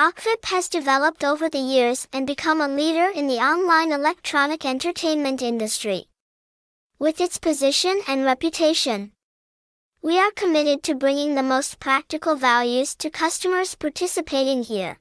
Okvip has developed over the years and become a leader in the online electronic entertainment industry. With its position and reputation, we are committed to bringing the most practical values to customers participating here.